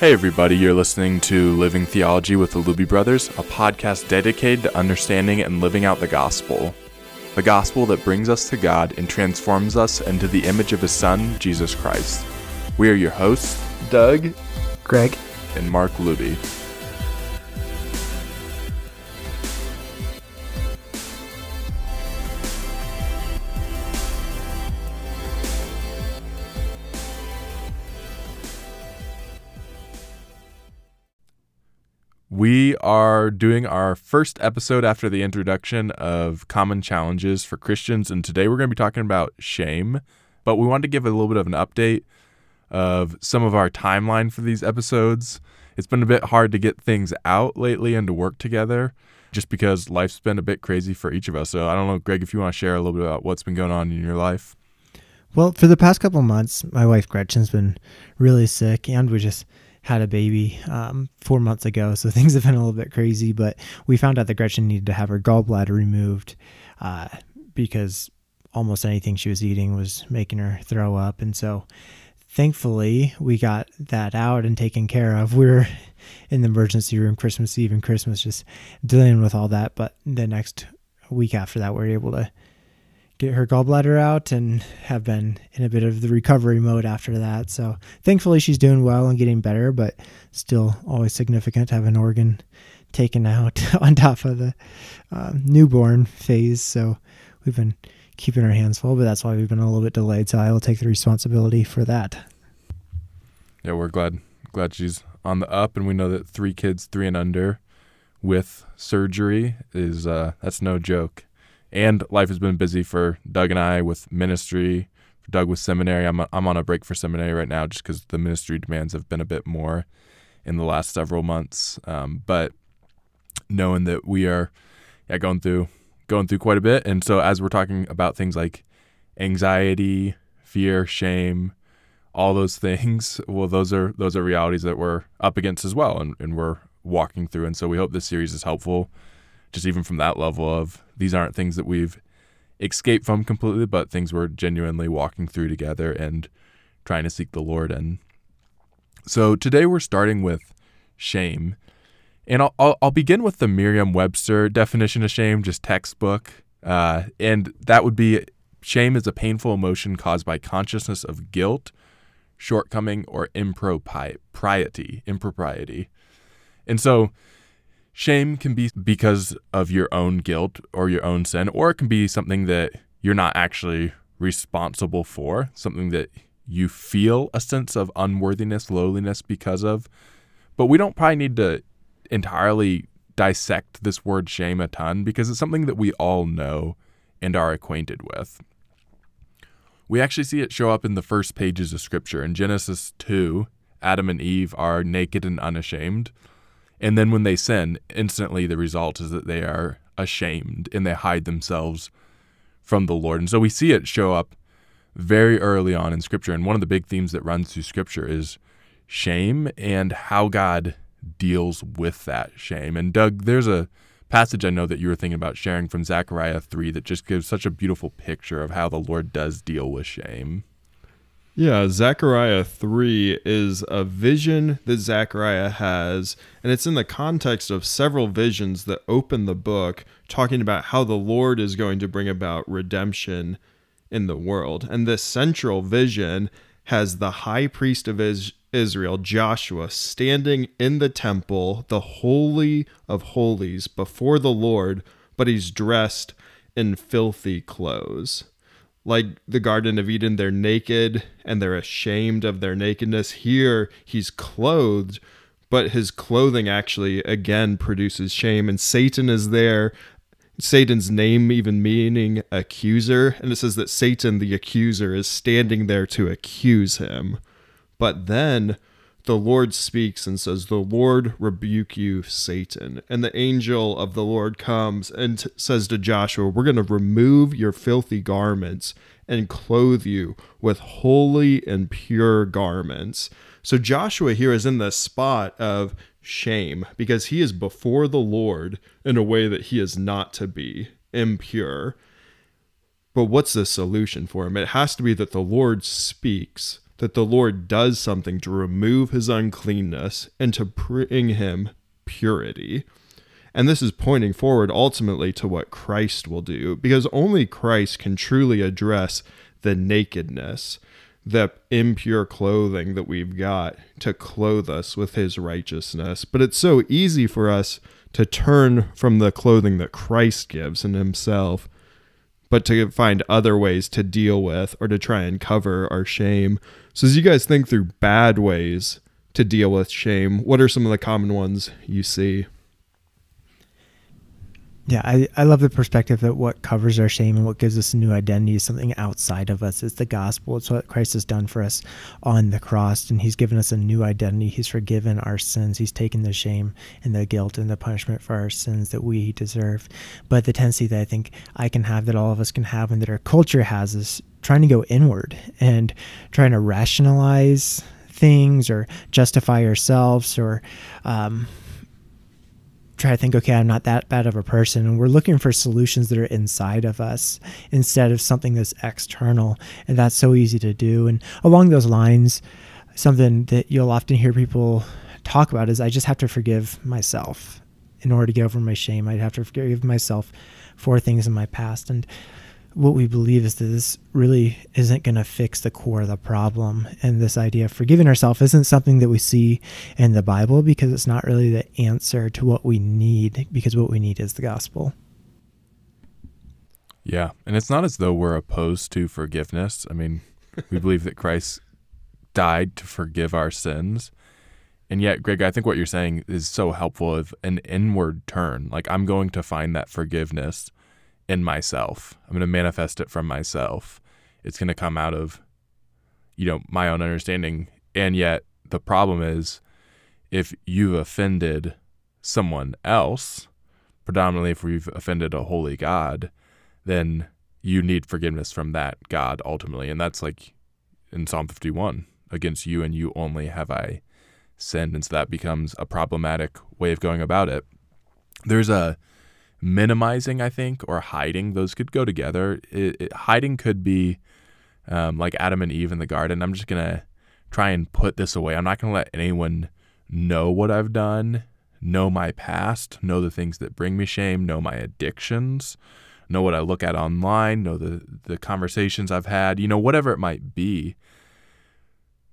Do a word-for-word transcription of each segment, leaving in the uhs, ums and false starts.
Hey everybody, you're listening to Living Theology with the Luby Brothers, a podcast dedicated to understanding and living out the gospel. The gospel that brings us to God and transforms us into the image of His Son, Jesus Christ. We are your hosts, Doug, Greg, and Mark Luby. We are doing our first episode after the introduction of common challenges for Christians, and today we're going to be talking about shame, but we wanted to give a little bit of an update of some of our timeline for these episodes. It's been a bit hard to get things out lately and to work together just because life's been a bit crazy for each of us. So I don't know, Greg, if you want to share a little bit about what's been going on in your life. Well, for the past couple of months, my wife Gretchen's been really sick, and we just had a baby um, four months ago, so things have been a little bit crazy, but we found out that Gretchen needed to have her gallbladder removed uh, because almost anything she was eating was making her throw up, and so thankfully we got that out and taken care of. We were in the emergency room Christmas Eve and Christmas just dealing with all that, but the next week after that we were able to get her gallbladder out and have been in a bit of the recovery mode after that. So thankfully she's doing well and getting better, but still always significant to have an organ taken out on top of the uh, newborn phase. So we've been keeping our hands full, but that's why we've been a little bit delayed. So I will take the responsibility for that. Yeah, we're glad, glad she's on the up, and we know that three kids, three and under with surgery is, uh, that's no joke. And life has been busy for Doug and I with ministry. For Doug with seminary, I'm a, I'm on a break for seminary right now just because the ministry demands have been a bit more in the last several months. Um, but knowing that we are yeah, going through going through quite a bit, and so as we're talking about things like anxiety, fear, shame, all those things, well, those are those are realities that we're up against as well, and, and we're walking through. And so we hope this series is helpful. Just even from that level of these aren't things that we've escaped from completely, but things we're genuinely walking through together and trying to seek the Lord in. So today we're starting with shame. And I'll, I'll, I'll begin with the Merriam-Webster definition of shame, just textbook. Uh, and that would be shame is a painful emotion caused by consciousness of guilt, shortcoming, or impropriety. impropriety. And so shame can be because of your own guilt or your own sin, or it can be something that you're not actually responsible for, something that you feel a sense of unworthiness, lowliness because of. But we don't probably need to entirely dissect this word shame a ton because it's something that we all know and are acquainted with. We actually see it show up in the first pages of Scripture. In Genesis two, Adam and Eve are naked and unashamed. And then when they sin, instantly the result is that they are ashamed and they hide themselves from the Lord. And so we see it show up very early on in Scripture. And one of the big themes that runs through Scripture is shame and how God deals with that shame. And Doug, there's a passage I know that you were thinking about sharing from Zechariah three that just gives such a beautiful picture of how the Lord does deal with shame. Yeah, Zechariah three is a vision that Zechariah has, and it's in the context of several visions that open the book, talking about how the Lord is going to bring about redemption in the world. And this central vision has the high priest of Israel, Joshua, standing in the temple, the Holy of Holies, before the Lord, but he's dressed in filthy clothes. Like the Garden of Eden, they're naked and they're ashamed of their nakedness. Here, he's clothed, but his clothing actually, again, produces shame. And Satan is there, Satan's name even meaning accuser. And it says that Satan, the accuser, is standing there to accuse him. But then the Lord speaks and says, "The Lord rebuke you, Satan." And the angel of the Lord comes and t- says to Joshua, "We're going to remove your filthy garments and clothe you with holy and pure garments." So Joshua here is in the spot of shame because he is before the Lord in a way that he is not to be, impure. But what's the solution for him? It has to be that the Lord speaks. that the Lord does something to remove his uncleanness and to bring him purity. And this is pointing forward ultimately to what Christ will do, because only Christ can truly address the nakedness, the impure clothing that we've got, to clothe us with his righteousness. But it's so easy for us to turn from the clothing that Christ gives in himself, but to find other ways to deal with or to try and cover our shame. So as you guys think through bad ways to deal with shame, what are some of the common ones you see? Yeah, I, I love the perspective that what covers our shame and what gives us a new identity is something outside of us. It's the gospel. It's what Christ has done for us on the cross, and he's given us a new identity. He's forgiven our sins. He's taken the shame and the guilt and the punishment for our sins that we deserve. But the tendency that I think I can have, that all of us can have, and that our culture has, is trying to go inward and trying to rationalize things or justify ourselves, or um try to think, okay, I'm not that bad of a person. And we're looking for solutions that are inside of us instead of something that's external. And that's so easy to do. And along those lines, something that you'll often hear people talk about is, I just have to forgive myself in order to get over my shame. I'd have to forgive myself for things in my past. And what we believe is that this really isn't going to fix the core of the problem. And this idea of forgiving ourselves isn't something that we see in the Bible, because it's not really the answer to what we need, because what we need is the gospel. Yeah. And it's not as though we're opposed to forgiveness. I mean, we believe that Christ died to forgive our sins. And yet, Greg, I think what you're saying is so helpful, of an inward turn. Like, I'm going to find that forgiveness in myself. I'm going to manifest it from myself. It's going to come out of, you know, my own understanding. And yet the problem is, if you've offended someone else, predominantly if we've offended a holy God, then you need forgiveness from that God ultimately. And that's like in Psalm fifty-one, against you and you only have I sinned. And so that becomes a problematic way of going about it. There's a minimizing, I think, or hiding. Those could go together. It, it, hiding could be um, like Adam and Eve in the garden. I'm just going to try and put this away. I'm not going to let anyone know what I've done, know my past, know the things that bring me shame, know my addictions, know what I look at online, know the, the conversations I've had, you know, whatever it might be.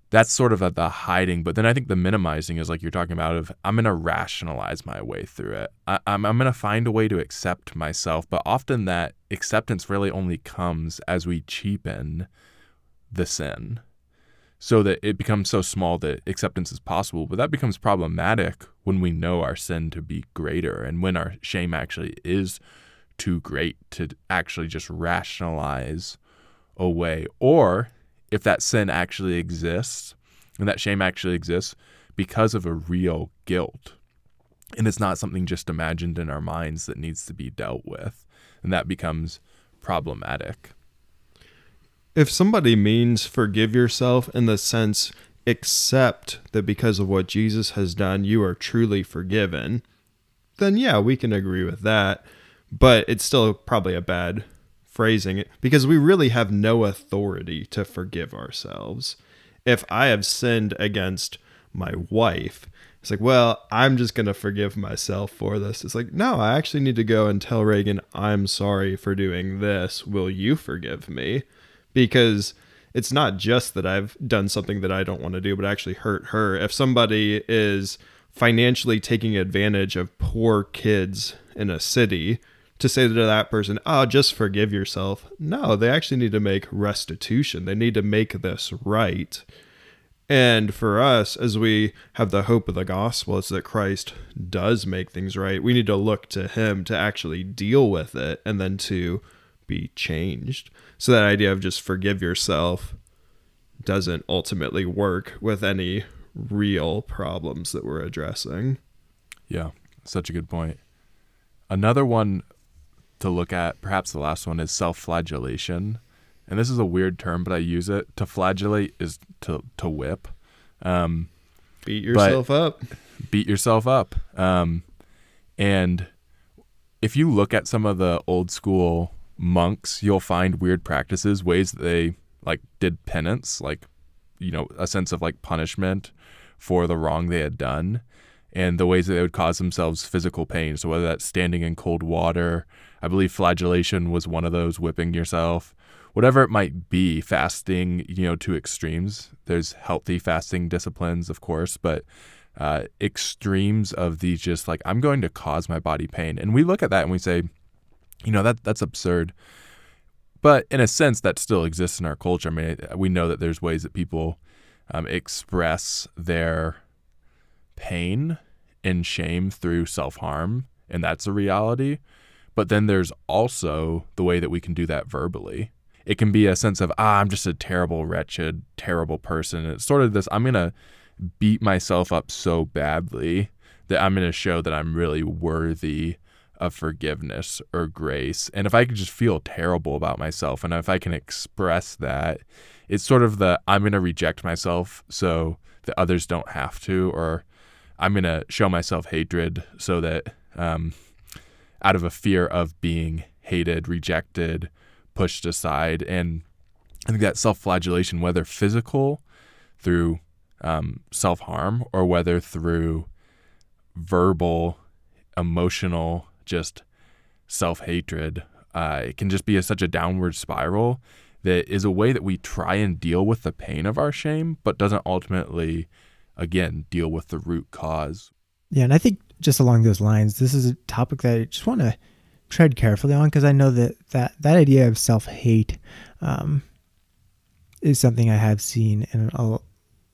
That's sort of at the hiding. But then I think the minimizing is like you're talking about, of I'm going to rationalize my way through it. I, I'm, I'm going to find a way to accept myself. But often that acceptance really only comes as we cheapen the sin, so that it becomes so small that acceptance is possible. But that becomes problematic when we know our sin to be greater, and when our shame actually is too great to actually just rationalize away. Or if that sin actually exists, and that shame actually exists because of a real guilt, and it's not something just imagined in our minds that needs to be dealt with, and that becomes problematic. If somebody means forgive yourself in the sense, accept that because of what Jesus has done, you are truly forgiven, then yeah, we can agree with that, but it's still probably a bad phrasing it, because we really have no authority to forgive ourselves. If I have sinned against my wife, it's like, well, I'm just going to forgive myself for this. It's like, no, I actually need to go and tell Reagan, I'm sorry for doing this. Will you forgive me? Because it's not just that I've done something that I don't want to do, but actually hurt her. If somebody is financially taking advantage of poor kids in a city, to say to that person, oh, just forgive yourself. No, they actually need to make restitution. They need to make this right. And for us, as we have the hope of the gospel, it's that Christ does make things right. We need to look to him to actually deal with it, and then to be changed. So that idea of just forgive yourself doesn't ultimately work with any real problems that we're addressing. Yeah, such a good point. Another one to look at, perhaps the last one, is self-flagellation. And this is a weird term, but I use it. To flagellate is to to whip. Um, beat yourself up. Beat yourself up. Um, and if you look at some of the old school monks, you'll find weird practices, ways that they like did penance, like you know, a sense of like punishment for the wrong they had done and the ways that they would cause themselves physical pain. So whether that's standing in cold water, I believe flagellation was one of those, whipping yourself, whatever it might be, fasting, you know, to extremes. There's healthy fasting disciplines, of course, but uh, extremes of these just like, I'm going to cause my body pain. And we look at that and we say, you know, that that's absurd. But in a sense, that still exists in our culture. I mean, we know that there's ways that people um, express their pain and shame through self-harm, and that's a reality. But then there's also the way that we can do that verbally. It can be a sense of, ah, I'm just a terrible, wretched, terrible person. And it's sort of this, I'm going to beat myself up so badly that I'm going to show that I'm really worthy of forgiveness or grace. And if I could just feel terrible about myself, and if I can express that, it's sort of the, I'm going to reject myself so that others don't have to, or I'm going to show myself hatred so that um, out of a fear of being hated, rejected, pushed aside. And I think that self-flagellation, whether physical through um, self-harm or whether through verbal, emotional, just self-hatred, uh, it can just be a, such a downward spiral that is a way that we try and deal with the pain of our shame, but doesn't ultimately, again, deal with the root cause. Yeah, and I think just along those lines, this is a topic that I just want to tread carefully on, because I know that, that that idea of self-hate um, is something I have seen in a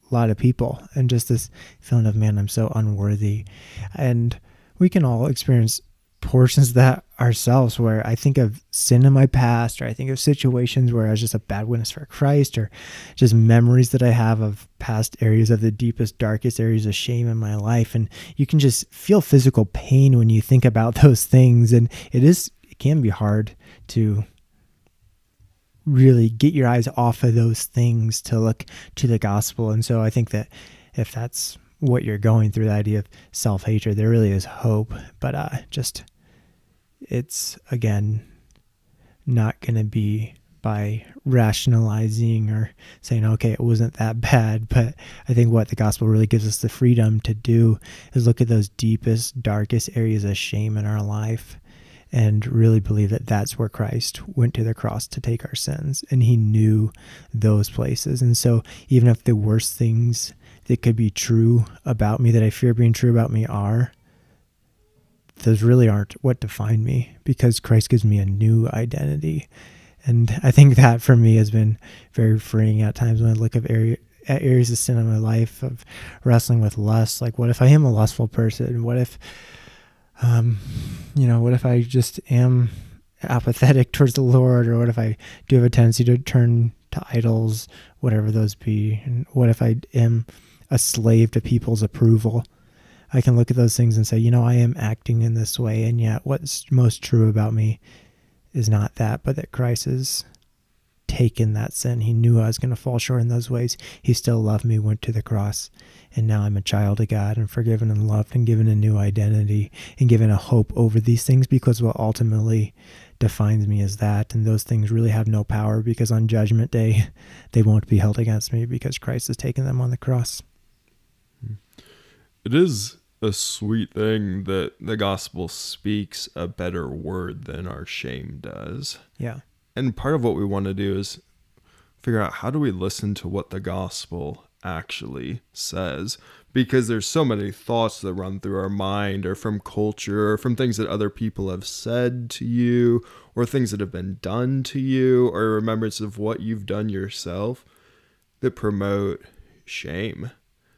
lot of people, and just this feeling of, man, I'm so unworthy. And we can all experience portions of that ourselves, where I think of sin in my past, or I think of situations where I was just a bad witness for Christ, or just memories that I have of past areas of the deepest, darkest areas of shame in my life. And you can just feel physical pain when you think about those things. And it is, it can be hard to really get your eyes off of those things to look to the gospel. And so I think that if that's what you're going through, the idea of self-hatred, there really is hope, but uh, just it's, again, not going to be by rationalizing or saying, okay, it wasn't that bad. But I think what the gospel really gives us the freedom to do is look at those deepest, darkest areas of shame in our life and really believe that that's where Christ went to the cross to take our sins. And he knew those places. And so even if the worst things that could be true about me, that I fear being true about me, are, those really aren't what define me, because Christ gives me a new identity. And I think that for me has been very freeing at times when I look at area, at areas of sin in my life, of wrestling with lust. Like, what if I am a lustful person? What if, um, you know, what if I just am apathetic towards the Lord? Or what if I do have a tendency to turn to idols, whatever those be? And what if I am a slave to people's approval? I can look at those things and say, you know, I am acting in this way, and yet what's most true about me is not that, but that Christ has taken that sin. He knew I was going to fall short in those ways. He still loved me, went to the cross, and now I'm a child of God, and forgiven and loved, and given a new identity, and given a hope over these things, because what ultimately defines me is that, and those things really have no power, because on Judgment Day, they won't be held against me, because Christ has taken them on the cross. It is a sweet thing that the gospel speaks a better word than our shame does. Yeah. And part of what we want to do is figure out, how do we listen to what the gospel actually says? Because there's so many thoughts that run through our mind, or from culture, or from things that other people have said to you, or things that have been done to you, or remembrance of what you've done yourself, that promote shame,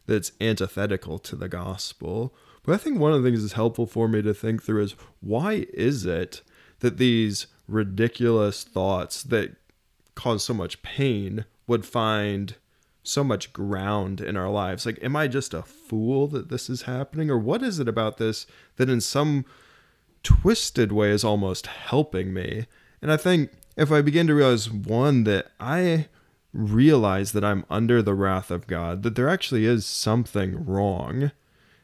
that's antithetical to the gospel. But I think one of the things that's helpful for me to think through is, why is it that these ridiculous thoughts that cause so much pain would find so much ground in our lives? Like, am I just a fool that this is happening? Or what is it about this that in some twisted way is almost helping me? And I think if I begin to realize, one, that I realize that I'm under the wrath of God, that there actually is something wrong,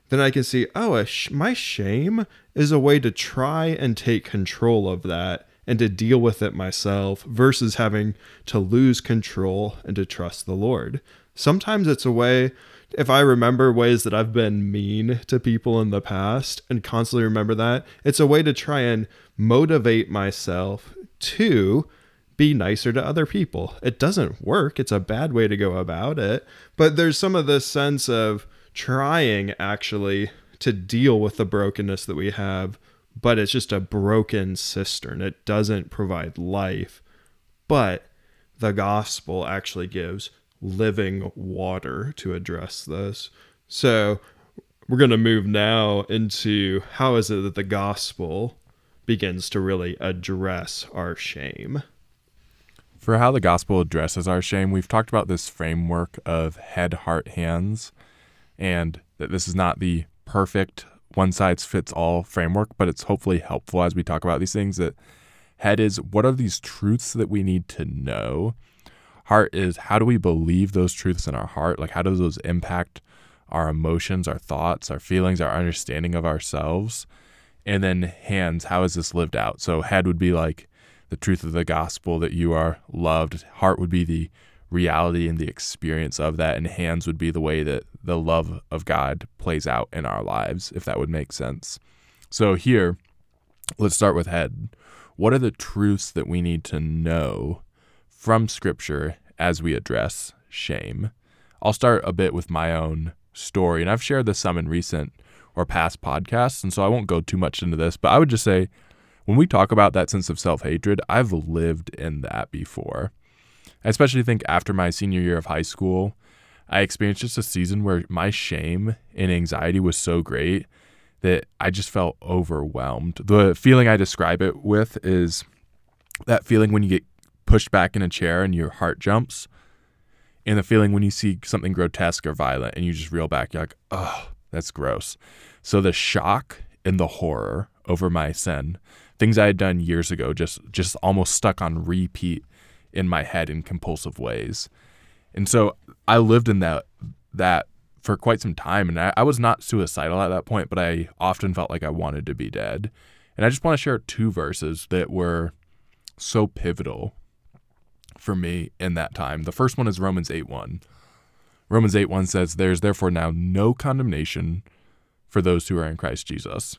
then I can see, oh, a sh- my shame is a way to try and take control of that and to deal with it myself, versus having to lose control and to trust the Lord. Sometimes it's a way, if I remember ways that I've been mean to people in the past and constantly remember that, it's a way to try and motivate myself to be nicer to other people. It doesn't work. It's a bad way to go about it. But there's some of this sense of trying actually to deal with the brokenness that we have, but it's just a broken cistern. It doesn't provide life. But the gospel actually gives living water to address this. So we're going to move now into how is it that the gospel begins to really address our shame. For how the gospel addresses our shame, we've talked about this framework of head, heart, hands, and that this is not the perfect one-size-fits-all framework, but it's hopefully helpful as we talk about these things. That head is, what are these truths that we need to know? Heart is, how do we believe those truths in our heart? Like, how do those impact our emotions, our thoughts, our feelings, our understanding of ourselves? And then hands, how is this lived out? So head would be like the truth of the gospel that you are loved. Heart would be the reality and the experience of that. And hands would be the way that the love of God plays out in our lives, if that would make sense. So here, let's start with head. What are the truths that we need to know from Scripture as we address shame? I'll start a bit with my own story, and I've shared this some in recent or past podcasts, and so I won't go too much into this, but I would just say, when we talk about that sense of self-hatred, I've lived in that before. I especially think after my senior year of high school, I experienced just a season where my shame and anxiety was so great that I just felt overwhelmed. The feeling I describe it with is that feeling when you get pushed back in a chair and your heart jumps, and the feeling when you see something grotesque or violent and you just reel back. You're like, oh, that's gross. So the shock and the horror over my sin, things I had done years ago, just just almost stuck on repeat in my head in compulsive ways. And so I lived in that that for quite some time, and I, I was not suicidal at that point, but I often felt like I wanted to be dead. And I just want to share two verses that were so pivotal for me in that time. The first one is Romans eight one. Romans eight one says, "There is therefore now no condemnation for those who are in Christ Jesus."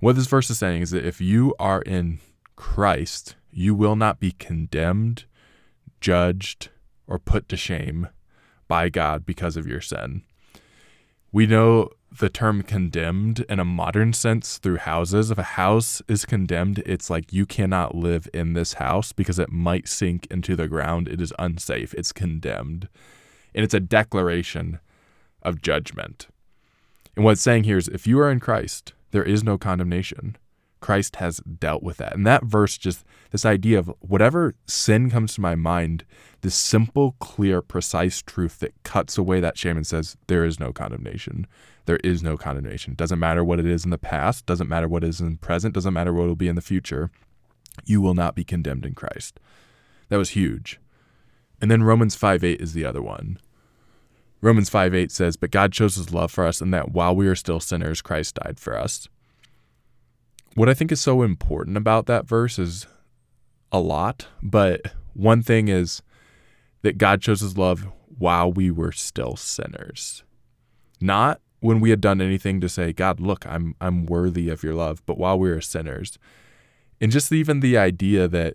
What this verse is saying is that if you are in Christ, you will not be condemned, judged, or put to shame by God because of your sin. We know the term condemned in a modern sense through houses. If a house is condemned, it's like you cannot live in this house because it might sink into the ground. It is unsafe. It's condemned. And it's a declaration of judgment. And what it's saying here is if you are in Christ, there is no condemnation. Christ has dealt with that. And that verse, just this idea of whatever sin comes to my mind, this simple, clear, precise truth that cuts away that shame and says, there is no condemnation. There is no condemnation. Doesn't matter what it is in the past. Doesn't matter what it is in the present. Doesn't matter what it will be in the future. You will not be condemned in Christ. That was huge. And then Romans five eight is the other one. Romans five eight says, "But God shows his love for us in that while we are still sinners, Christ died for us." What I think is so important about that verse is a lot, but one thing is that God shows his love while we were still sinners. Not when we had done anything to say, God, look, I'm I'm worthy of your love, but while we were sinners. And just even the idea that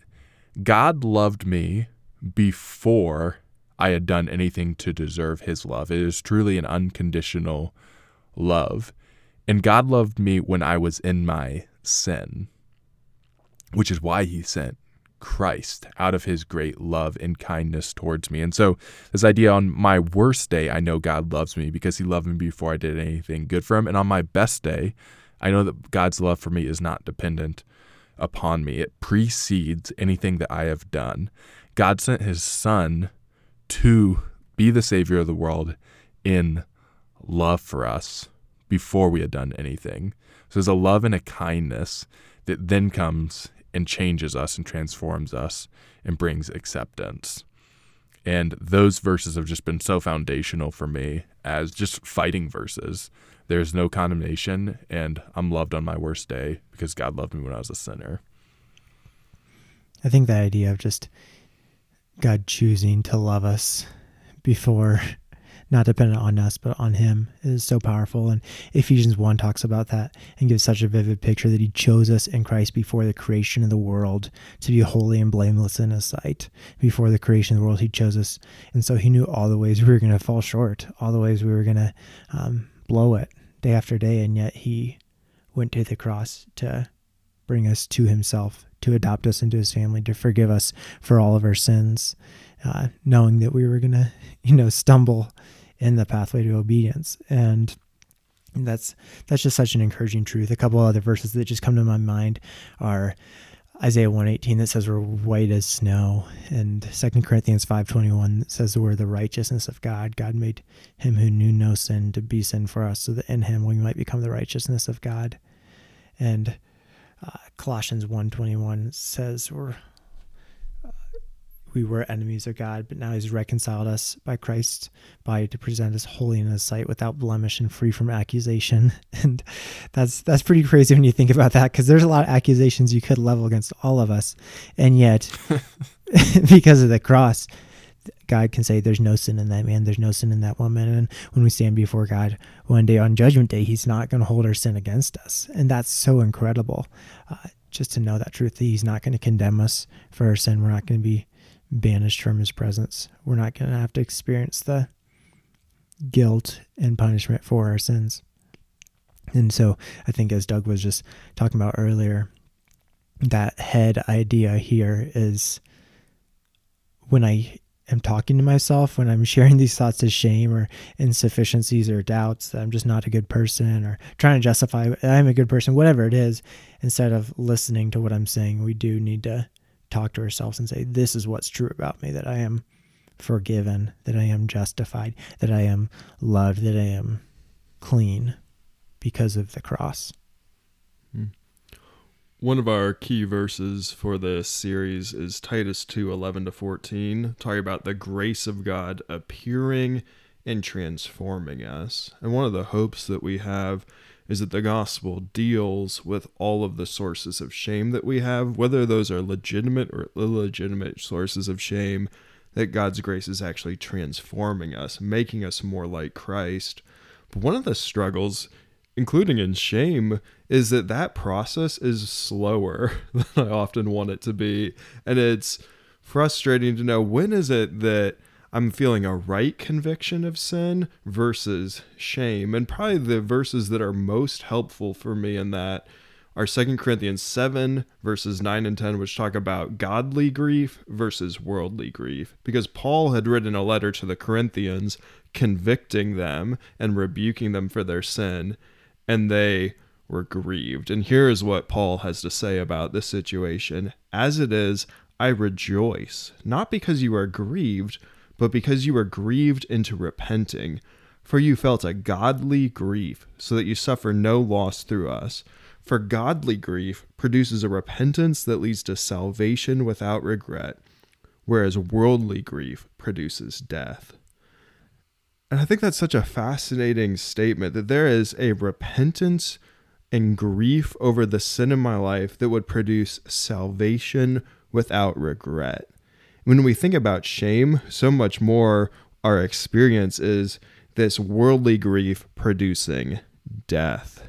God loved me before I had done anything to deserve his love. It is truly an unconditional love. And God loved me when I was in my sin, which is why he sent Christ out of his great love and kindness towards me. And so this idea, on my worst day, I know God loves me because he loved me before I did anything good for him. And on my best day, I know that God's love for me is not dependent upon me. It precedes anything that I have done. God sent his son to be the savior of the world in love for us before we had done anything. So there's a love and a kindness that then comes and changes us and transforms us and brings acceptance. And those verses have just been so foundational for me as just fighting verses. There's no condemnation, and I'm loved on my worst day because God loved me when I was a sinner. I think that idea of just God choosing to love us before not dependent on us, but on him, is so powerful. And Ephesians one talks about that and gives such a vivid picture that he chose us in Christ before the creation of the world to be holy and blameless in his sight. Before the creation of the world, he chose us. And so he knew all the ways we were going to fall short, all the ways we were going to um, blow it day after day. And yet he went to the cross to bring us to himself, to adopt us into his family, to forgive us for all of our sins, uh, knowing that we were going to, you know, stumble in the pathway to obedience. And that's, that's just such an encouraging truth. A couple other verses that just come to my mind are Isaiah one eighteen that says we're white as snow, and Second Corinthians five twenty-one that says we're the righteousness of God. God made him who knew no sin to be sin for us so that in him we might become the righteousness of God. And uh, Colossians one twenty-one says we're, uh, we were enemies of God, but now he's reconciled us by Christ's body to present us holy in his sight without blemish and free from accusation. And that's, that's pretty crazy when you think about that, because there's a lot of accusations you could level against all of us. And yet because of the cross, God can say there's no sin in that man, there's no sin in that woman. And when we stand before God one day on judgment day, he's not going to hold our sin against us. And that's so incredible, uh, just to know that truth, that he's not going to condemn us for our sin. We're not going to be banished from his presence. We're not going to have to experience the guilt and punishment for our sins. And so I think, as Doug was just talking about earlier, that head idea here is when I am talking to myself, when I'm sharing these thoughts of shame or insufficiencies or doubts that I'm just not a good person, or trying to justify I'm a good person, whatever it is, instead of listening to what I'm saying, we do need to talk to ourselves and say, this is what's true about me, that I am forgiven, that I am justified, that I am loved, that I am clean because of the cross. One of our key verses for this series is Titus two eleven to fourteen, talking about the grace of God appearing and transforming us. And one of the hopes that we have is that the gospel deals with all of the sources of shame that we have, whether those are legitimate or illegitimate sources of shame, that God's grace is actually transforming us, making us more like Christ. But one of the struggles, including in shame, is that that process is slower than I often want it to be. And it's frustrating to know, when is it that I'm feeling a right conviction of sin versus shame? And probably the verses that are most helpful for me in that are Second Corinthians seven verses nine and ten, which talk about godly grief versus worldly grief, because Paul had written a letter to the Corinthians convicting them and rebuking them for their sin, and they were grieved. And here is what Paul has to say about this situation. As it is, I rejoice, not because you are grieved, but because you were grieved into repenting. For you felt a godly grief, so that you suffer no loss through us. For godly grief produces a repentance that leads to salvation without regret, whereas worldly grief produces death. And I think that's such a fascinating statement, that there is a repentance and grief over the sin in my life that would produce salvation without regret. When we think about shame, so much more our experience is this worldly grief producing death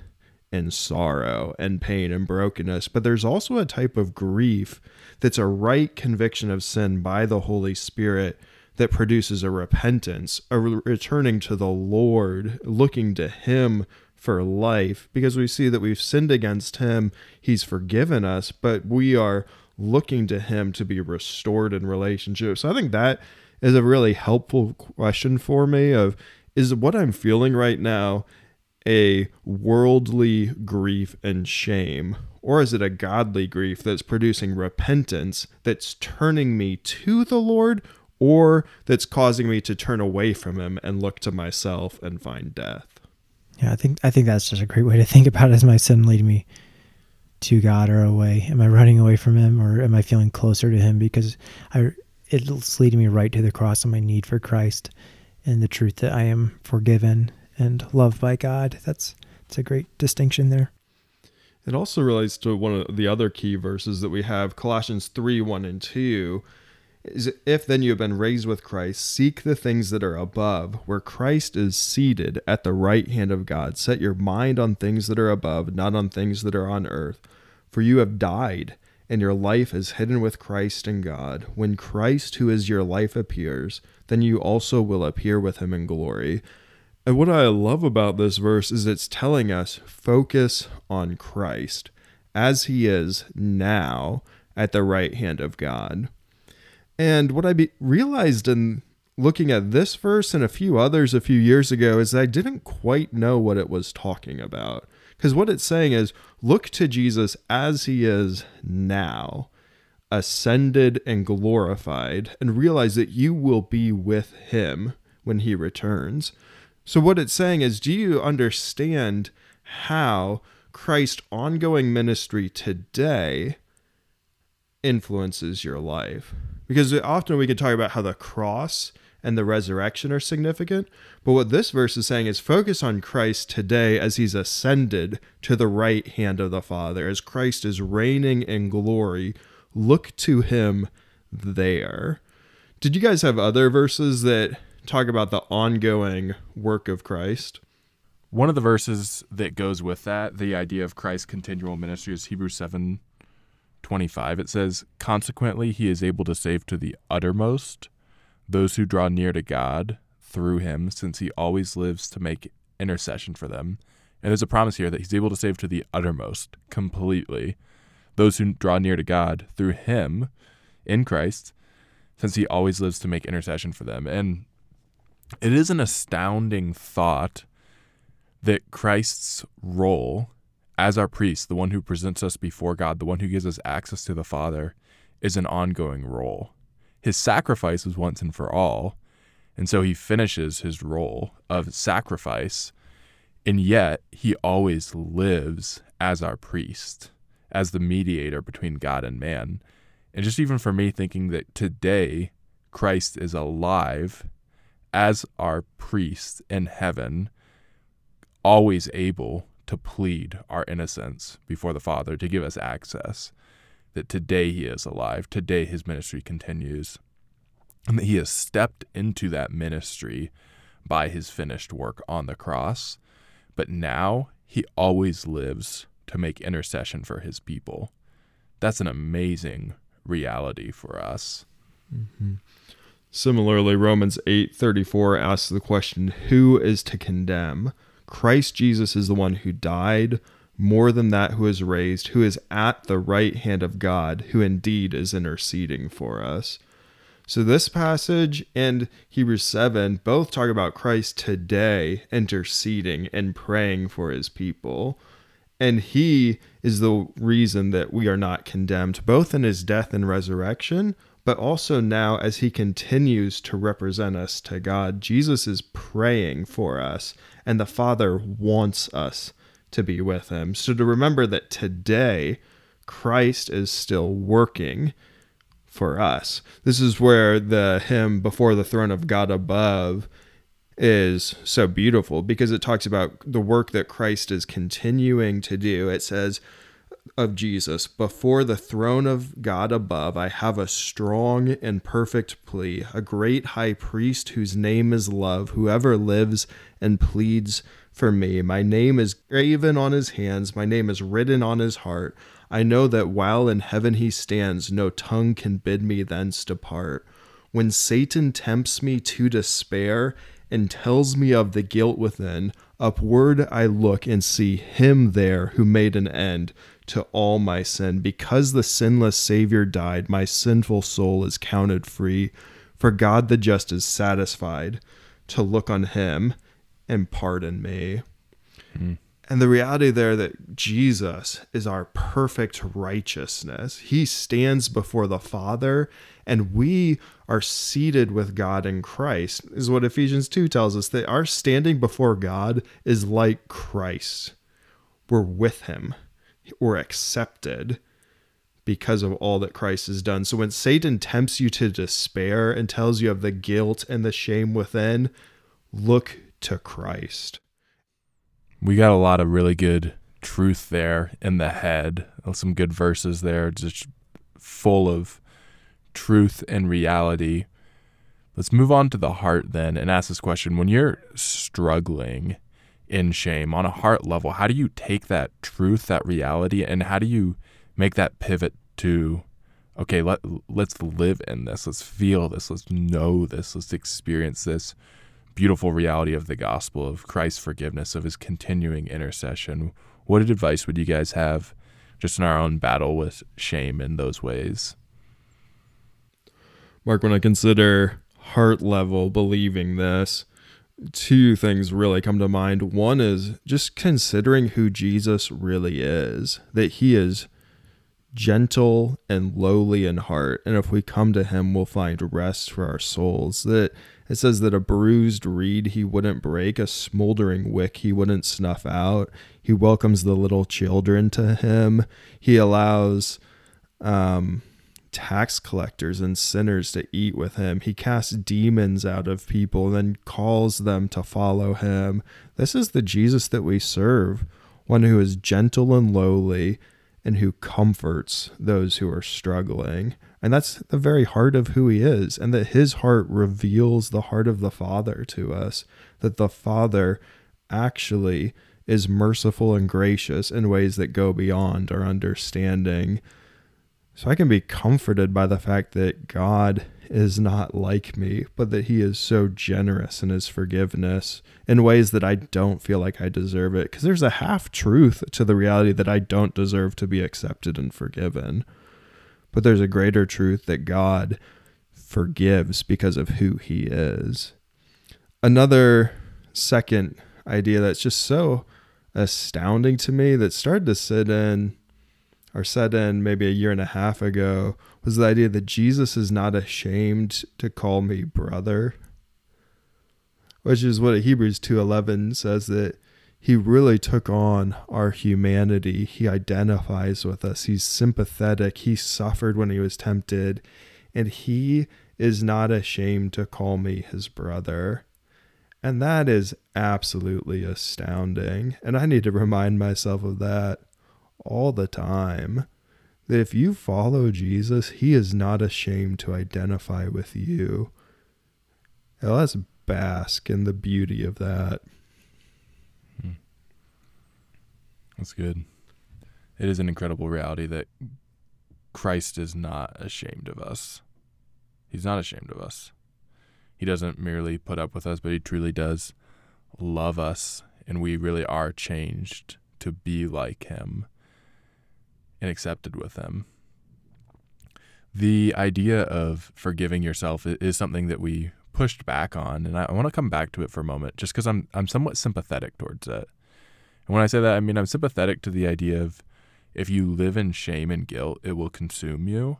and sorrow and pain and brokenness. But there's also a type of grief that's a right conviction of sin by the Holy Spirit that produces a repentance, a returning to the Lord, looking to him for life, because we see that we've sinned against him. He's forgiven us, but we are looking to him to be restored in relationship. So I think that is a really helpful question for me of, is what I'm feeling right now a worldly grief and shame, or is it a godly grief that's producing repentance, that's turning me to the Lord, or that's causing me to turn away from him and look to myself and find death? Yeah, I think I think that's just a great way to think about it. Is my sin leading me to God or away? Am I running away from him, or am I feeling closer to him? Because I, it's leading me right to the cross and my need for Christ and the truth that I am forgiven and loved by God. That's, that's a great distinction there. It also relates to one of the other key verses that we have, Colossians three, one and two. If then you have been raised with Christ, seek the things that are above, where Christ is seated at the right hand of God. Set your mind on things that are above, not on things that are on earth. For you have died, and your life is hidden with Christ in God. When Christ, who is your life, appears, then you also will appear with him in glory. And what I love about this verse is it's telling us focus on Christ as he is now at the right hand of God. And what I be realized in looking at this verse and a few others a few years ago is that I didn't quite know what it was talking about. Because what it's saying is, look to Jesus as he is now, ascended and glorified, and realize that you will be with him when he returns. So what it's saying is, do you understand how Christ's ongoing ministry today influences your life? Because often we can talk about how the cross and the resurrection are significant, but what this verse is saying is focus on Christ today as he's ascended to the right hand of the Father, as Christ is reigning in glory. Look to him there. Did you guys have other verses that talk about the ongoing work of Christ? One of the verses that goes with that, the idea of Christ's continual ministry, is Hebrews seven twenty-five. It says, consequently, he is able to save to the uttermost those who draw near to God through him, since he always lives to make intercession for them. And there's a promise here that he's able to save to the uttermost, completely, those who draw near to God through him in Christ, since he always lives to make intercession for them. And it is an astounding thought that Christ's role as our priest, the one who presents us before God, the one who gives us access to the Father, is an ongoing role. His sacrifice was once and for all, and so he finishes his role of sacrifice, and yet he always lives as our priest, as the mediator between God and man. And just even for me, thinking that today Christ is alive as our priest in heaven, always able to plead our innocence before the Father, to give us access, that today he is alive, today his ministry continues, and that he has stepped into that ministry by his finished work on the cross, but now he always lives to make intercession for his people. That's an amazing reality for us. Mm-hmm. Similarly, Romans eight thirty-four asks the question, who is to condemn? Christ Jesus is the one who died, more than that, who is raised, who is at the right hand of God, who indeed is interceding for us. So this passage and Hebrews seven both talk about Christ today interceding and praying for his people. And he is the reason that we are not condemned, both in his death and resurrection, but also now as he continues to represent us to God. Jesus is praying for us, and the Father wants us to be with him. So to remember that today, Christ is still working for us. This is where the hymn, Before the Throne of God Above, is so beautiful, because it talks about the work that Christ is continuing to do. It says, of Jesus, before the throne of God above, I have a strong and perfect plea, a great high priest whose name is love, whoever lives and pleads for me. My name is graven on his hands, my name is written on his heart. I know that while in heaven he stands, no tongue can bid me thence depart. When Satan tempts me to despair and tells me of the guilt within, upward I look and see him there who made an end to all my sin. Because the sinless Savior died, my sinful soul is counted free. For God the just is satisfied to look on him and pardon me. Mm. And the reality there that Jesus is our perfect righteousness. He stands before the Father, and we are seated with God in Christ, is what Ephesians two tells us, that our standing before God is like Christ. We're with him. We're accepted because of all that Christ has done. So when Satan tempts you to despair and tells you of the guilt and the shame within, look to Christ. We got a lot of really good truth there in the head, some good verses there, just full of truth and reality. Let's move on to the heart then and ask this question. When you're struggling in shame on a heart level, how do you take that truth, that reality, and how do you make that pivot to, okay, let, let's live in this, let's feel this, let's know this, let's experience this beautiful reality of the gospel, of Christ's forgiveness, of his continuing intercession. What advice would you guys have just in our own battle with shame in those ways? Mark, when I consider heart level believing this, two things really come to mind. One is just considering who Jesus really is, that he is gentle and lowly in heart. And if we come to him, we'll find rest for our souls. That it says that a bruised reed he wouldn't break, a smoldering wick he wouldn't snuff out. He welcomes the little children to him. He allows um, tax collectors and sinners to eat with him. He casts demons out of people and then calls them to follow him. This is the Jesus that we serve, one who is gentle and lowly and who comforts those who are struggling. And that's the very heart of who he is, and that his heart reveals the heart of the Father to us, that the Father actually is merciful and gracious in ways that go beyond our understanding. So I can be comforted by the fact that God is not like me, but that he is so generous in his forgiveness in ways that I don't feel like I deserve it. Because there's a half truth to the reality that I don't deserve to be accepted and forgiven. But there's a greater truth that God forgives because of who he is. Another second idea that's just so astounding to me that started to sit in or set in maybe a year and a half ago was the idea that Jesus is not ashamed to call me brother, which is what Hebrews two eleven says, that he really took on our humanity. He identifies with us. He's sympathetic. He suffered when he was tempted, and he is not ashamed to call me his brother. And that is absolutely astounding. And I need to remind myself of that all the time, that if you follow Jesus, he is not ashamed to identify with you. Now, let's bask in the beauty of that. That's good. It is an incredible reality that Christ is not ashamed of us. He's not ashamed of us. He doesn't merely put up with us, but he truly does love us, and we really are changed to be like him and accepted with him. The idea of forgiving yourself is something that we pushed back on, and I want to come back to it for a moment just because I'm I'm somewhat sympathetic towards it. And when I say that, I mean I'm sympathetic to the idea of if you live in shame and guilt, it will consume you.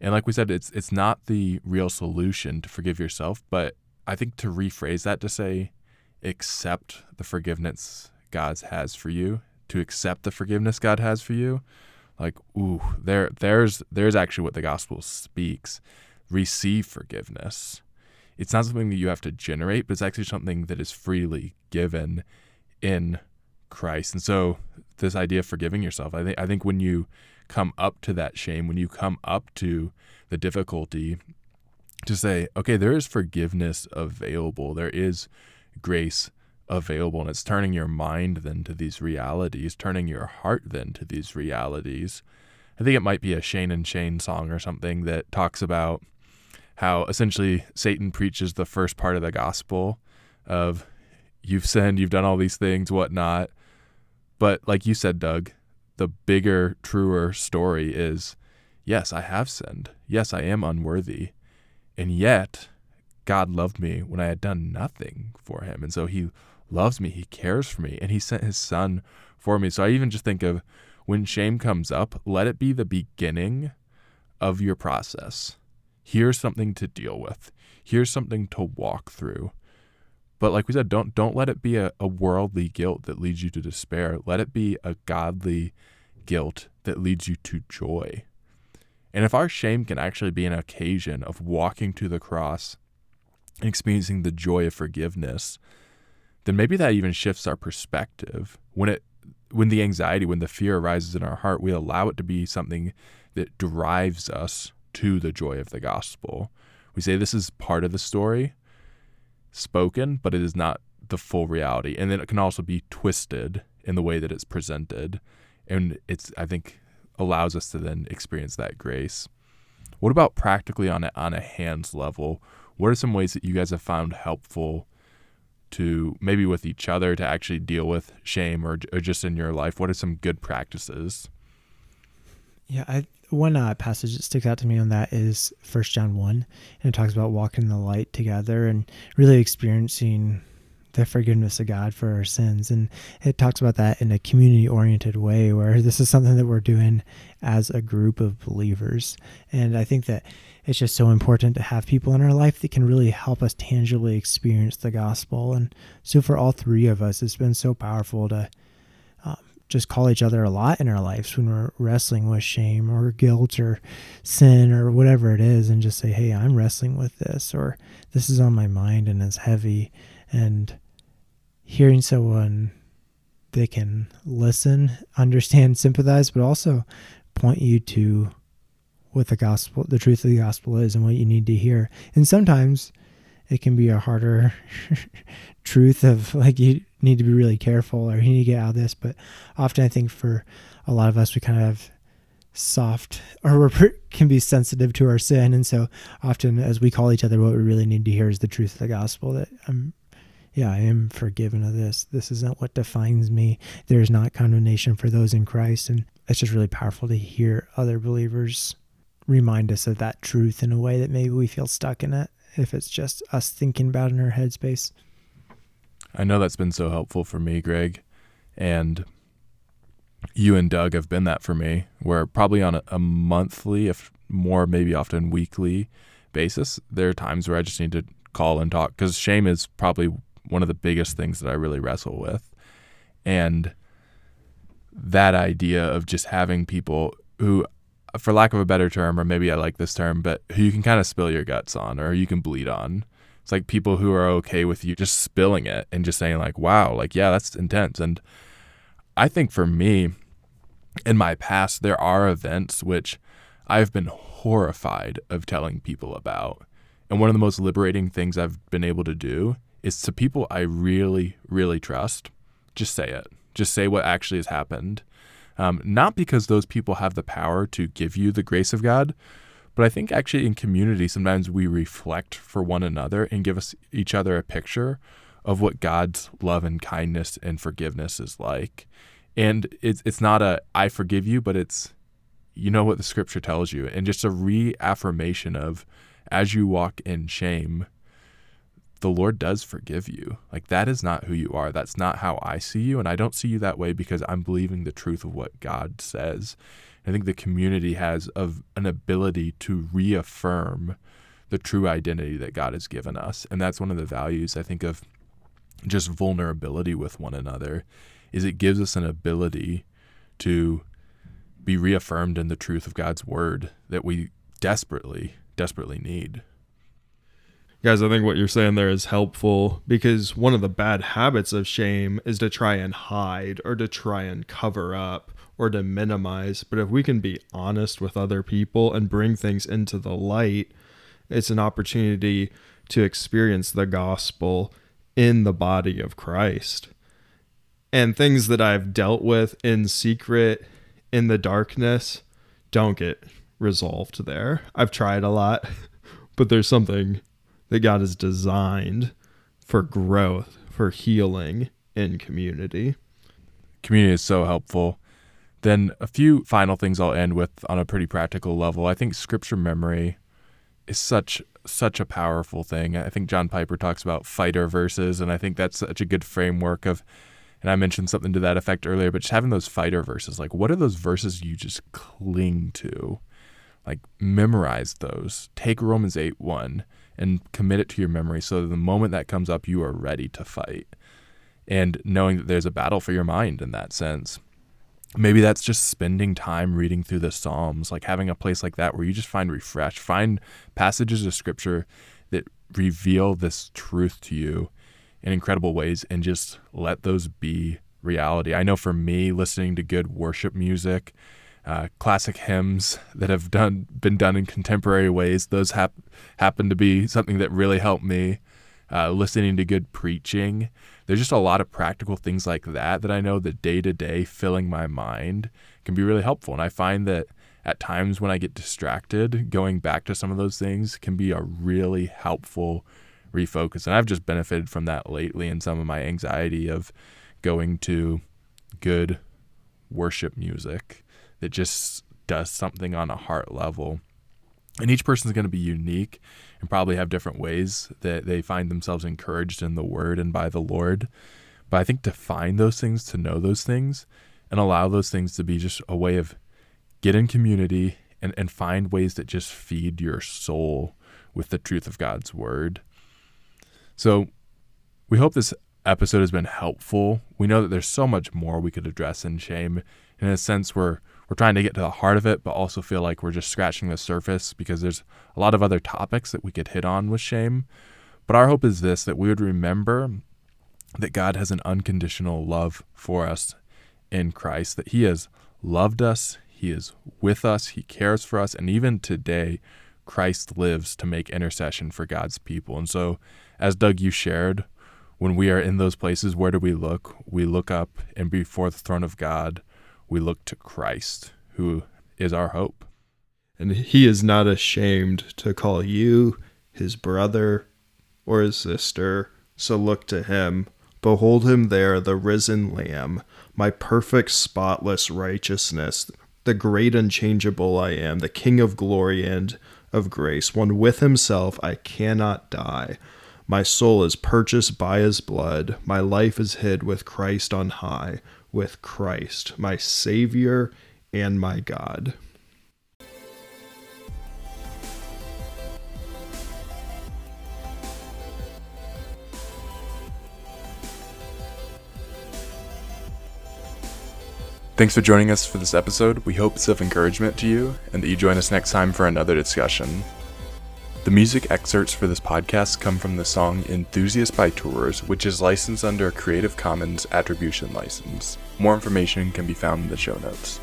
And like we said, it's it's not the real solution to forgive yourself, but I think to rephrase that to say accept the forgiveness God has for you, to accept the forgiveness God has for you, like, ooh, there, there's, there's actually what the gospel speaks. Receive forgiveness. It's not something that you have to generate, but it's actually something that is freely given in Christ. And so this idea of forgiving yourself, I think, I think when you come up to that shame, when you come up to the difficulty to say, okay, there is forgiveness available. There is grace available. And it's turning your mind then to these realities, turning your heart then to these realities. I think it might be a Shane and Shane song or something that talks about how essentially Satan preaches the first part of the gospel of you've sinned, you've done all these things, whatnot. But like you said, Doug, the bigger, truer story is, yes, I have sinned. Yes, I am unworthy. And yet God loved me when I had done nothing for him. And so he loves me, he cares for me, and he sent his son for me. So I even just think of when shame comes up, let it be the beginning of your process. Here's something to deal with. Here's something to walk through. But like we said, don't don't let it be a, a worldly guilt that leads you to despair. Let it be a godly guilt that leads you to joy. And if our shame can actually be an occasion of walking to the cross and experiencing the joy of forgiveness, then maybe that even shifts our perspective. When it, when the anxiety, when the fear arises in our heart, we allow it to be something that drives us to the joy of the gospel. We say this is part of the story spoken, but it is not the full reality. And then it can also be twisted in the way that it's presented. And it's, I think, allows us to then experience that grace. What about practically on a, on a hands level? What are some ways that you guys have found helpful to maybe with each other to actually deal with shame or, or just in your life? What are some good practices? Yeah, I, one uh, passage that sticks out to me on that is First John one, and it talks about walking in the light together and really experiencing the forgiveness of God for our sins. And it talks about that in a community-oriented way, where this is something that we're doing as a group of believers. And I think that it's just so important to have people in our life that can really help us tangibly experience the gospel. And so for all three of us, it's been so powerful to um, just call each other a lot in our lives when we're wrestling with shame or guilt or sin or whatever it is, and just say, hey, I'm wrestling with this, or this is on my mind and it's heavy. And hearing someone, they can listen, understand, sympathize, but also point you to what the gospel, the truth of the gospel is and what you need to hear. And sometimes it can be a harder truth of like, you need to be really careful or you need to get out of this. But often I think for a lot of us, we kind of have soft, or we can be sensitive to our sin. And so often as we call each other, what we really need to hear is the truth of the gospel, that I'm, yeah, I am forgiven of this. This isn't what defines me. There's not condemnation for those in Christ. And it's just really powerful to hear other believers remind us of that truth in a way that maybe we feel stuck in it, if it's just us thinking about it in our headspace. I know that's been so helpful for me, Greg. And you and Doug have been that for me, where probably on a, a monthly, if more maybe often weekly basis, there are times where I just need to call and talk, because shame is probably one of the biggest things that I really wrestle with. And that idea of just having people who, for lack of a better term, or maybe I like this term, but who you can kind of spill your guts on, or you can bleed on. It's like people who are okay with you just spilling it and just saying like, wow, like, yeah, that's intense. And I think for me, in my past, there are events which I've been horrified of telling people about. And one of the most liberating things I've been able to do is to people I really, really trust, just say it. Just say what actually has happened. Um, not because those people have the power to give you the grace of God, but I think actually in community, sometimes we reflect for one another and give us each other a picture of what God's love and kindness and forgiveness is like. And it's it's not a, I forgive you, but it's, you know what the scripture tells you. And just a reaffirmation of, as you walk in shame, the Lord does forgive you. Like, that is not who you are. That's not how I see you. And I don't see you that way because I'm believing the truth of what God says. And I think the community has of an ability to reaffirm the true identity that God has given us. And that's one of the values, I think, of just vulnerability with one another, is it gives us an ability to be reaffirmed in the truth of God's word that we desperately, desperately need. Guys, I think what you're saying there is helpful, because one of the bad habits of shame is to try and hide or to try and cover up or to minimize. But if we can be honest with other people and bring things into the light, it's an opportunity to experience the gospel in the body of Christ. And things that I've dealt with in secret, in the darkness, don't get resolved there. I've tried a lot, but there's something that God has designed for growth, for healing in community. Community is so helpful. Then a few final things I'll end with on a pretty practical level. I think scripture memory is such such a powerful thing. I think John Piper talks about fighter verses, and I think that's such a good framework of, and I mentioned something to that effect earlier, but just having those fighter verses, like, what are those verses you just cling to? Like, memorize those. Take Romans eight one. And commit it to your memory so that the moment that comes up, you are ready to fight. And knowing that there's a battle for your mind in that sense. Maybe that's just spending time reading through the Psalms, like having a place like that where you just find refresh, find passages of scripture that reveal this truth to you in incredible ways, and just let those be reality. I know for me, listening to good worship music, uh, classic hymns that have done been done in contemporary ways. Those hap- happen to be something that really helped me. Uh, listening to good preaching. There's just a lot of practical things like that that I know the day-to-day filling my mind can be really helpful. And I find that at times when I get distracted, going back to some of those things can be a really helpful refocus. And I've just benefited from that lately in some of my anxiety of going to good worship music that just does something on a heart level. And each person is going to be unique and probably have different ways that they find themselves encouraged in the Word and by the Lord. But I think to find those things, to know those things, and allow those things to be just a way of get in community and, and find ways that just feed your soul with the truth of God's Word. So we hope this episode has been helpful. We know that there's so much more we could address in shame. In a sense, we're We're trying to get to the heart of it, but also feel like we're just scratching the surface because there's a lot of other topics that we could hit on with shame. But our hope is this, that we would remember that God has an unconditional love for us in Christ, that he has loved us, he is with us, he cares for us, and even today, Christ lives to make intercession for God's people. And so, as Doug, you shared, when we are in those places, where do we look? We look up and before the throne of God, we look to Christ, who is our hope. And he is not ashamed to call you his brother or his sister. So look to him. Behold him there, the risen Lamb, my perfect, spotless righteousness, the great unchangeable I am, the King of glory and of grace. One with himself, I cannot die. My soul is purchased by his blood. My life is hid with Christ on high. With Christ, my Savior and my God. Thanks for joining us for this episode. We hope it's of encouragement to you and that you join us next time for another discussion. The music excerpts for this podcast come from the song Enthusiast by Tours, which is licensed under a Creative Commons Attribution License. More information can be found in the show notes.